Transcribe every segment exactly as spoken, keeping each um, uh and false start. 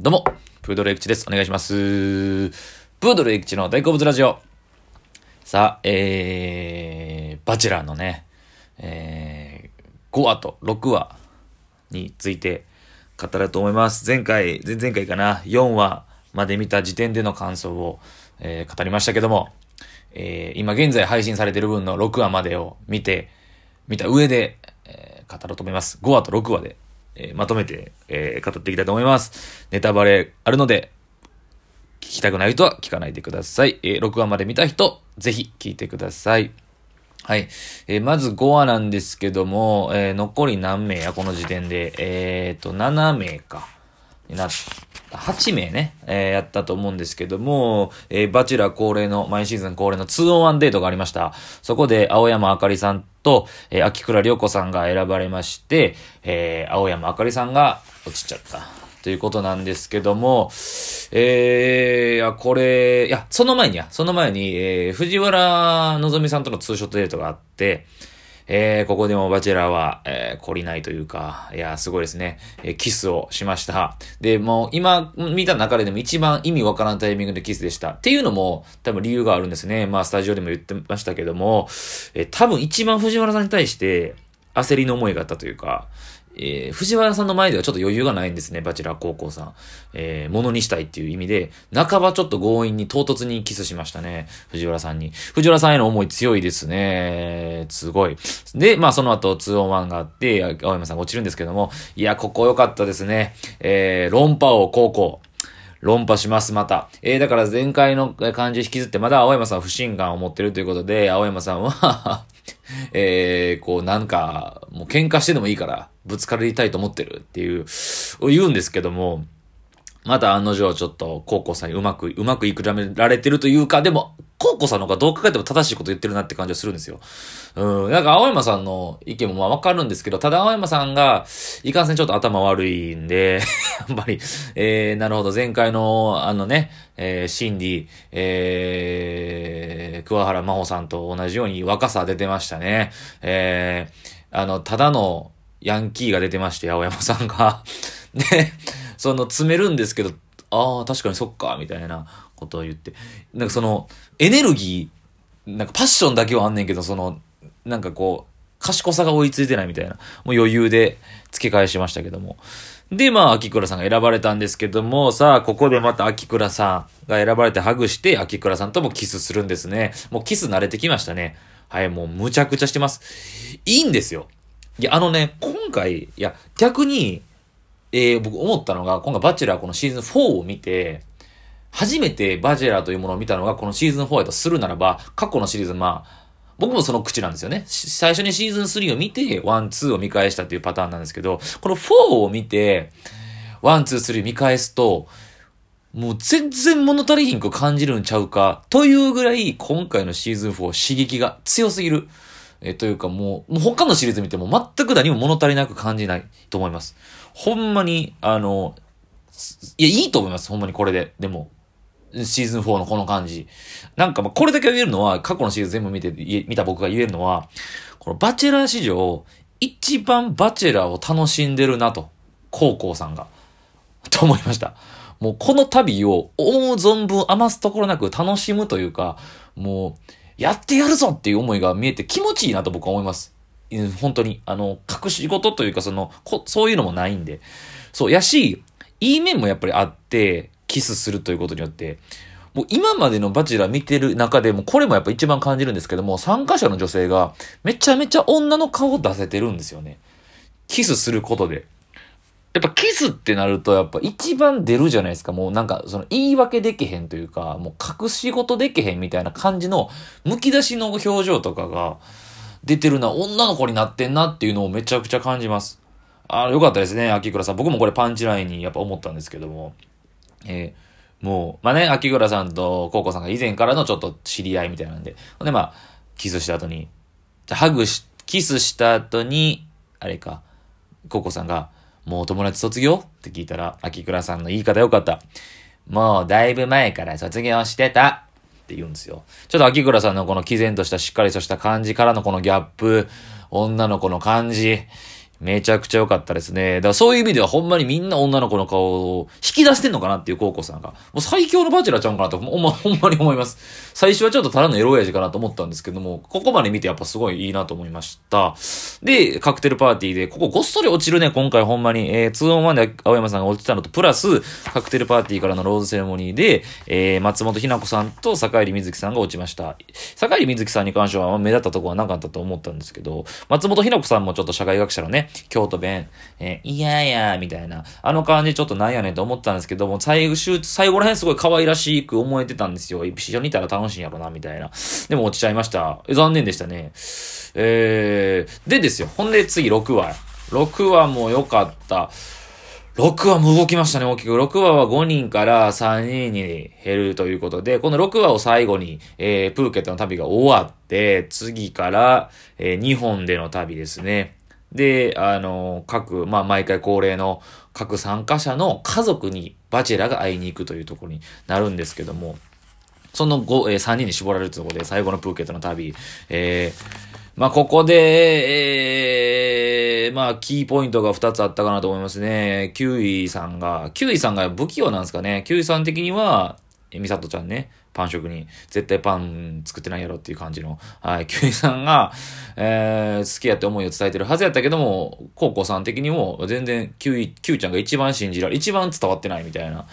どうも、プードルエクチです。お願いします。プードルエクチの大好物ラジオ。さあ、えー、バチェラーのね、えー、ごわとろくわについて語ろうと思います。前回、前々回かな、よんわまで見た時点での感想を、えー、語りましたけども、えー、今現在配信されている分のろくわまでを見て、見た上で、えー、語ろうと思います。ごわとろくわで。まとめて、えー、語っていきたいと思います。ネタバレあるので、聞きたくない人は聞かないでください。えー、ろくわまで見た人、ぜひ聞いてください。はい。えー、まずごわなんですけども、えー、残り何名や、この時点で。えーと、ななめいか。なった。はちめいね、えー、やったと思うんですけども、えー、バチェラー恒例の、毎シーズン恒例の ツーオンワン デートがありました。そこで、青山あかりさんと、えー、秋倉涼子さんが選ばれまして、えー、青山あかりさんが落ちちゃったということなんですけども、えー、いやこれいやその前にやその前に、えー、藤原のぞみさんとのツーショットデートがあって、えー、ここでもバチェラーは、えー、懲りないというか、いやすごいですね、えー、キスをしました。でもう今見た中ででも一番意味わからんタイミングでキスでした。っていうのも多分理由があるんですね。まあスタジオでも言ってましたけども、えー、多分一番藤原さんに対して焦りの思いがあったというか、えー、藤原さんの前ではちょっと余裕がないんですね、バチェラー高校さん。えー、ものにしたいっていう意味で、半ばちょっと強引に唐突にキスしましたね、藤原さんに。藤原さんへの思い強いですね。すごい。で、まあその後 ツーオンワン があって、青山さんが落ちるんですけども、いや、ここ良かったですね。えー、論破王高校。論破します、また。えー、だから前回の感じ引きずって、まだ青山さん不信感を持ってるということで、青山さんは、えー、こうなんか、もう喧嘩してでもいいから、ぶつかりたいと思ってるっていう、言うんですけども、また案の定ちょっと、コウコさんにうまく、うまくいくられてるというか、でも、コウコさんの方がどう考えても正しいこと言ってるなって感じはするんですよ。うん、なんか青山さんの意見もまあわかるんですけど、ただ青山さんが、いかんせんちょっと頭悪いんで、やっぱり、えー、なるほど、前回の、あのね、えー、シンディ、えー、桑原真帆さんと同じように若さ出てましたね。えー、あの、ただのヤンキーが出てまして、青山さんが。で、その詰めるんですけど、ああ、確かにそっか、みたいなことを言って。なんかその、エネルギー、なんかパッションだけはあんねんけど、その、なんかこう、賢さが追いついてないみたいな。もう余裕で付け返しましたけども。で、まあ、秋倉さんが選ばれたんですけども、さあ、ここでまた秋倉さんが選ばれてハグして、秋倉さんともキスするんですね。もうキス慣れてきましたね。はい、もうむちゃくちゃしてます。いいんですよ。いや、あのね、今回、いや、逆に、えー、僕思ったのが、今回バチェラーこのシーズンフォーを見て、初めてバチェラーというものを見たのがこのシーズンフォーやとするならば、過去のシリーズ、まあ、僕もその口なんですよね。最初にシーズンスリーを見て、ワン、ツーを見返したというパターンなんですけど、このフォーを見て、ワン、ツー、スリー見返すと、もう全然物足りひんく感じるんちゃうか、というぐらい今回のシーズンフォー刺激が強すぎる。え、というかもう、もう他のシリーズ見ても全く何も物足りなく感じないと思います。ほんまに、あの、いや、いいと思います。ほんまにこれで。でも、シーズンフォーのこの感じ。なんか、ま、これだけ言えるのは、過去のシーズン全部見て、見た僕が言えるのは、このバチェラー史上、一番バチェラーを楽しんでるなと、高校さんが、と思いました。もうこの旅を思う存分余すところなく楽しむというか、もう、やってやるぞっていう思いが見えて気持ちいいなと僕は思います。本当に。あの、隠し事というか、その、そういうのもないんで。そう、やし、いい面もやっぱりあって、キスするということによって、もう今までのバチェラー見てる中でも、これもやっぱ一番感じるんですけども、参加者の女性が、めちゃめちゃ女の顔を出せてるんですよね。キスすることで。やっぱキスってなるとやっぱ一番出るじゃないですか。もうなんかその言い訳できへんというか、もう隠し事できへんみたいな感じのむき出しの表情とかが出てるな、女の子になってんなっていうのをめちゃくちゃ感じます。ああ、よかったですね、秋倉さん。僕もこれパンチラインにやっぱ思ったんですけども。えー、もう、まあね、秋倉さんとコウコさんが以前からのちょっと知り合いみたいなんで。でまあ、キスした後に、ハグし、キスした後に、あれか、コウコさんが、もう友達卒業って聞いたら、秋倉さんの言い方よかった。もうだいぶ前から卒業してたって言うんですよ。ちょっと秋倉さんのこの毅然としたしっかりとした感じからのこのギャップ、女の子の感じ、めちゃくちゃ良かったですね。だからそういう意味ではほんまにみんな女の子の顔を引き出してんのかなっていうコウコさんが。もう最強のバチェラーちゃうんかなとほんま、ほんまに思います。最初はちょっとただのエロ親父かなと思ったんですけども、ここまで見てやっぱすごいいいなと思いました。で、カクテルパーティーで、ここごっそり落ちるね、今回ほんまに。えー、ツーオンワンで青山さんが落ちたのと、プラス、カクテルパーティーからのローズセレモニーで、えー、松本ひな子さんと坂入瑞希さんが落ちました。坂入瑞希さんに関しては目立ったところはなかったと思ったんですけど、松本ひな子さんもちょっと社会学者のね、京都弁、えー、いやいやみたいなあの感じちょっとなんやねんと思ったんですけども、最後最後らへんすごい可愛らしく思えてたんですよ。一緒にいたら楽しいんやろなみたいな。でも落ちちゃいました。残念でしたね。えー、でですよ、ほんで次ろくわ。ろくわも良かった。ろくわも動きましたね、大きく。ろくわはごにんからさんにんに減るということで、このろくわを最後に、えー、プーケットの旅が終わって、次から、えー、にほんでの旅ですね。で、あの、各、まあ、毎回恒例の各参加者の家族にバチェラが会いに行くというところになるんですけども、そのご、えー、さんにんに絞られるというところで、最後のプーケットの旅、えー、まあ、ここで、えー、まあ、キーポイントがふたつあったかなと思いますね。キウイさんが、キウイさんが不器用なんですかね。キウイさん的には、え、ミサトちゃんね、パン職人、絶対パン作ってないやろっていう感じの、はい、キュウイさんが、えー、好きやって思いを伝えてるはずやったけども、コウコさん的にも全然キュウイ、キュウちゃんが一番信じられ、一番伝わってないみたいな。っ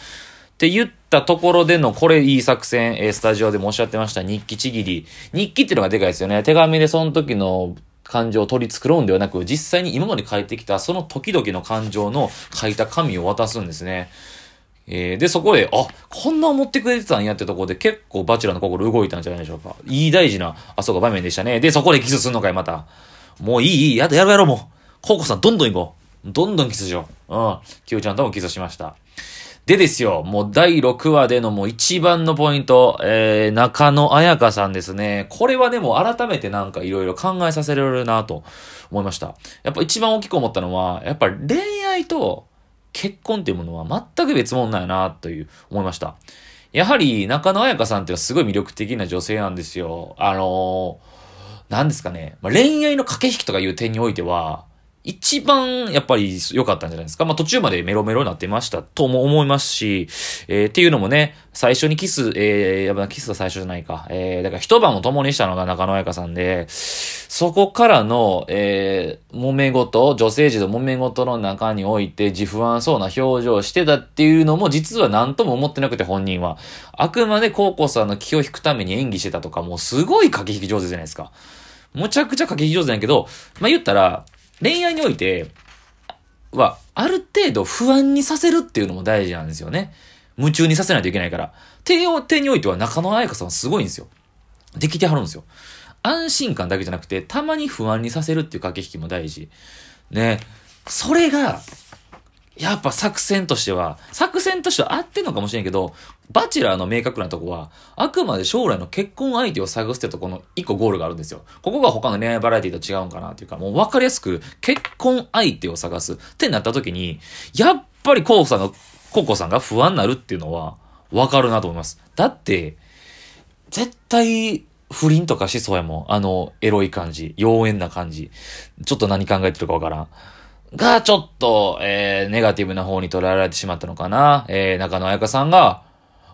て言ったところでの、これいい作戦、えー、スタジオでもおっしゃってました、日記ちぎり。日記っていうのがでかいですよね。手紙でその時の感情を取り繕うんではなく、実際に今まで書いてきた、その時々の感情の書いた紙を渡すんですね。えー、で、そこで、あ、こんな思ってくれてたんやってところで、結構バチェラーの心動いたんじゃないでしょうか。いい大事な、あ、そうか、場面でしたね。で、そこでキスすんのかい、また。もういい、いい、やだ、やろうやろう、もう。コウコさん、どんどん行こう。どんどんキスしよう。うん。キウちゃんともキスしました。でですよ、もうだいろくわでのもう一番のポイント、えー、中野彩香さんですね。これはでも改めてなんかいろいろ考えさせられるなと思いました。やっぱ一番大きく思ったのは、やっぱり恋愛と、結婚っていうものは全く別物なんやなという思いました。やはり中野彩香さんっていうのはすごい魅力的な女性なんですよ。あのー、なんですかね、まあ、恋愛の駆け引きとかいう点においては一番やっぱり良かったんじゃないですか。まあ途中までメロメロになってましたとも思いますし、えー、っていうのもね、最初にキス、えー、やっぱキスは最初じゃないか、えー、だから一晩を共にしたのが中野彩香さんで、そこからの、えー、揉め事、女性陣の揉め事の中において自不安そうな表情をしてたっていうのも実は何とも思ってなくて、本人はあくまでコウコさんの気を引くために演技してたとか、もうすごい駆け引き上手じゃないですか。むちゃくちゃ駆け引き上手だけど、まあ言ったら恋愛においては、ある程度不安にさせるっていうのも大事なんですよね。夢中にさせないといけないから。手を、手においては中野彩香さんはすごいんですよ。できてはるんですよ。安心感だけじゃなくて、たまに不安にさせるっていう駆け引きも大事。ね。それが、やっぱ作戦としては、作戦としては合ってんのかもしれんけど、バチェラーの明確なとこは、あくまで将来の結婚相手を探すってとこの一個ゴールがあるんですよ。ここが他の恋愛バラエティと違うんかなっていうか、もう分かりやすく、結婚相手を探すってなった時に、やっぱりコウさんが、コウコさんが不安になるっていうのは、分かるなと思います。だって、絶対、不倫とかしそうやもん。あの、エロい感じ、妖艶な感じ。ちょっと何考えてるか分からん。が、ちょっと、えー、ネガティブな方に捉えられてしまったのかな。えー、中野彩香さんが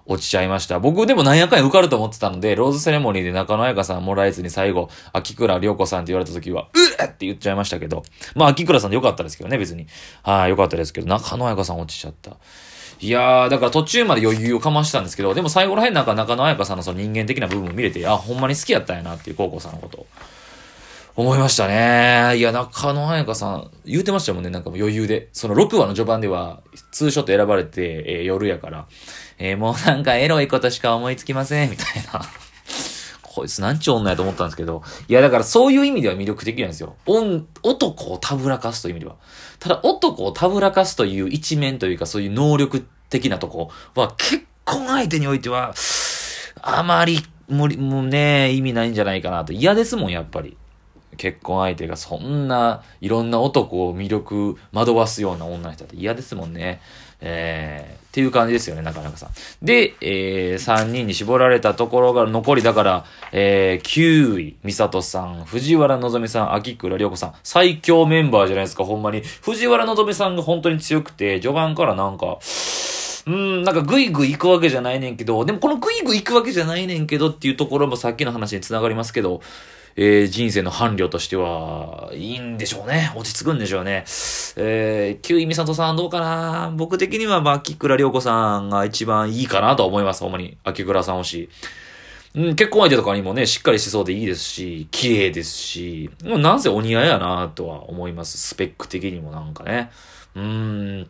落ちちゃいました。僕でも何やかんや受かると思ってたので、ローズセレモニーで中野彩香さんもらえずに最後、秋倉涼子さんって言われた時は、うっって言っちゃいましたけど。まあ、秋倉さんで良かったですけどね、別に。はい、良かったですけど、中野彩香さん落ちちゃった。いやー、だから途中まで余裕をかましたんですけど、でも最後らへんなんか中野彩香さんのその人間的な部分を見れて、あ、ほんまに好きやったんやなっていうコウコさんのことを思いましたね。いや、中野彩香さん、言うてましたもんね、なんかもう余裕で。そのろくわの序盤では、ツーショット選ばれて、えー、夜やから、えー、もうなんかエロいことしか思いつきません、みたいな。こいつなんちゅう女やと思ったんですけど。いや、だからそういう意味では魅力的なんですよ。男をたぶらかすという意味では。ただ、男をたぶらかすという一面というか、そういう能力的なとこは、結婚相手においては、あまり無理、もうね、意味ないんじゃないかなと。嫌ですもん、やっぱり。結婚相手がそんないろんな男を魅力惑わすような女の人って嫌ですもんね。えー、っていう感じですよね、なかなかさん。で、えー、さんにんに絞られたところが残りだから、えー、きゅうい、美里さん、藤原のぞみさん、秋倉涼子さん、最強メンバーじゃないですか、ほんまに。藤原のぞみさんが本当に強くて、序盤からなんか、うん、なんかグイグイ行くわけじゃないねんけど、でもこのグイグイ行くわけじゃないねんけどっていうところもさっきの話につながりますけど、えー、人生の伴侶としてはいいんでしょうね。落ち着くんでしょうね。えー、きゅうい美里さんどうかな。僕的には、まあ、秋倉涼子さんが一番いいかなと思います。ほんまに。秋倉さん推し。うん、結婚相手とかにもね、しっかりしそうでいいですし、綺麗ですし、もうなんせお似合いやなとは思います。スペック的にもなんかね。うーん。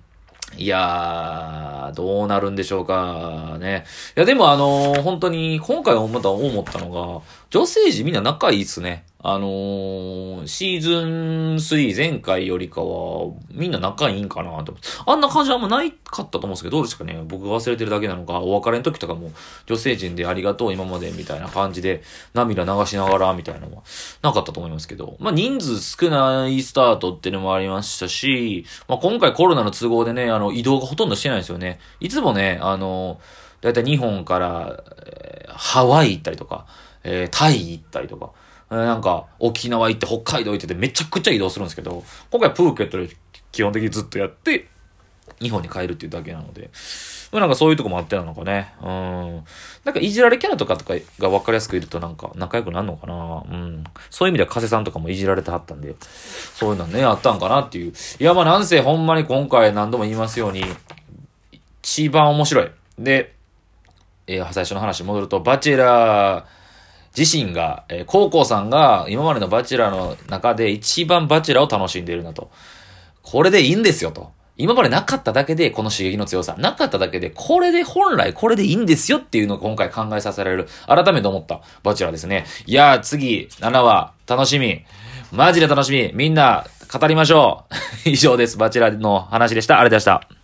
いやー、どうなるんでしょうかね。いや、でもあのー、本当に、今回また思ったのが、女性陣みんな仲いいっすね。あのー、シーズンスリー前回よりかは、みんな仲いいんかなと。あんな感じあんまないかったと思うんですけど、どうですかね。僕忘れてるだけなのか、お別れの時とかも、女性陣でありがとう今までみたいな感じで、涙流しながらみたいなのは、なかったと思いますけど。まあ、人数少ないスタートっていうのもありましたし、まあ、今回コロナの都合でね、あの、移動がほとんどしてないんですよね。いつもね、あのー、だいたい日本から、えー、ハワイ行ったりとか、えー、タイ行ったりとか、なんか、沖縄行って、北海道行ってて、めちゃくちゃ移動するんですけど、今回プーケットで基本的にずっとやって、日本に帰るっていうだけなので、なんかそういうとこもあってなのかね。うん。なんかいじられキャラとかとかが分かりやすくいるとなんか仲良くなるのかな。うん。そういう意味では加瀬さんとかもいじられてはったんで、そういうのね、あったんかなっていう。いや、まあなんせほんまに今回何度も言いますように、一番面白い。で、えー、最初の話に戻ると、バチェラー、自身が、えー、コウコウさんが今までのバチェラーの中で一番バチェラーを楽しんでいるなと。これでいいんですよと。今までなかっただけでこの刺激の強さ。なかっただけで、これで本来これでいいんですよっていうのを今回考えさせられる。改めて思ったバチェラーですね。いやー次、ななわ、楽しみ。マジで楽しみ。みんな語りましょう。以上です。バチェラーの話でした。ありがとうございました。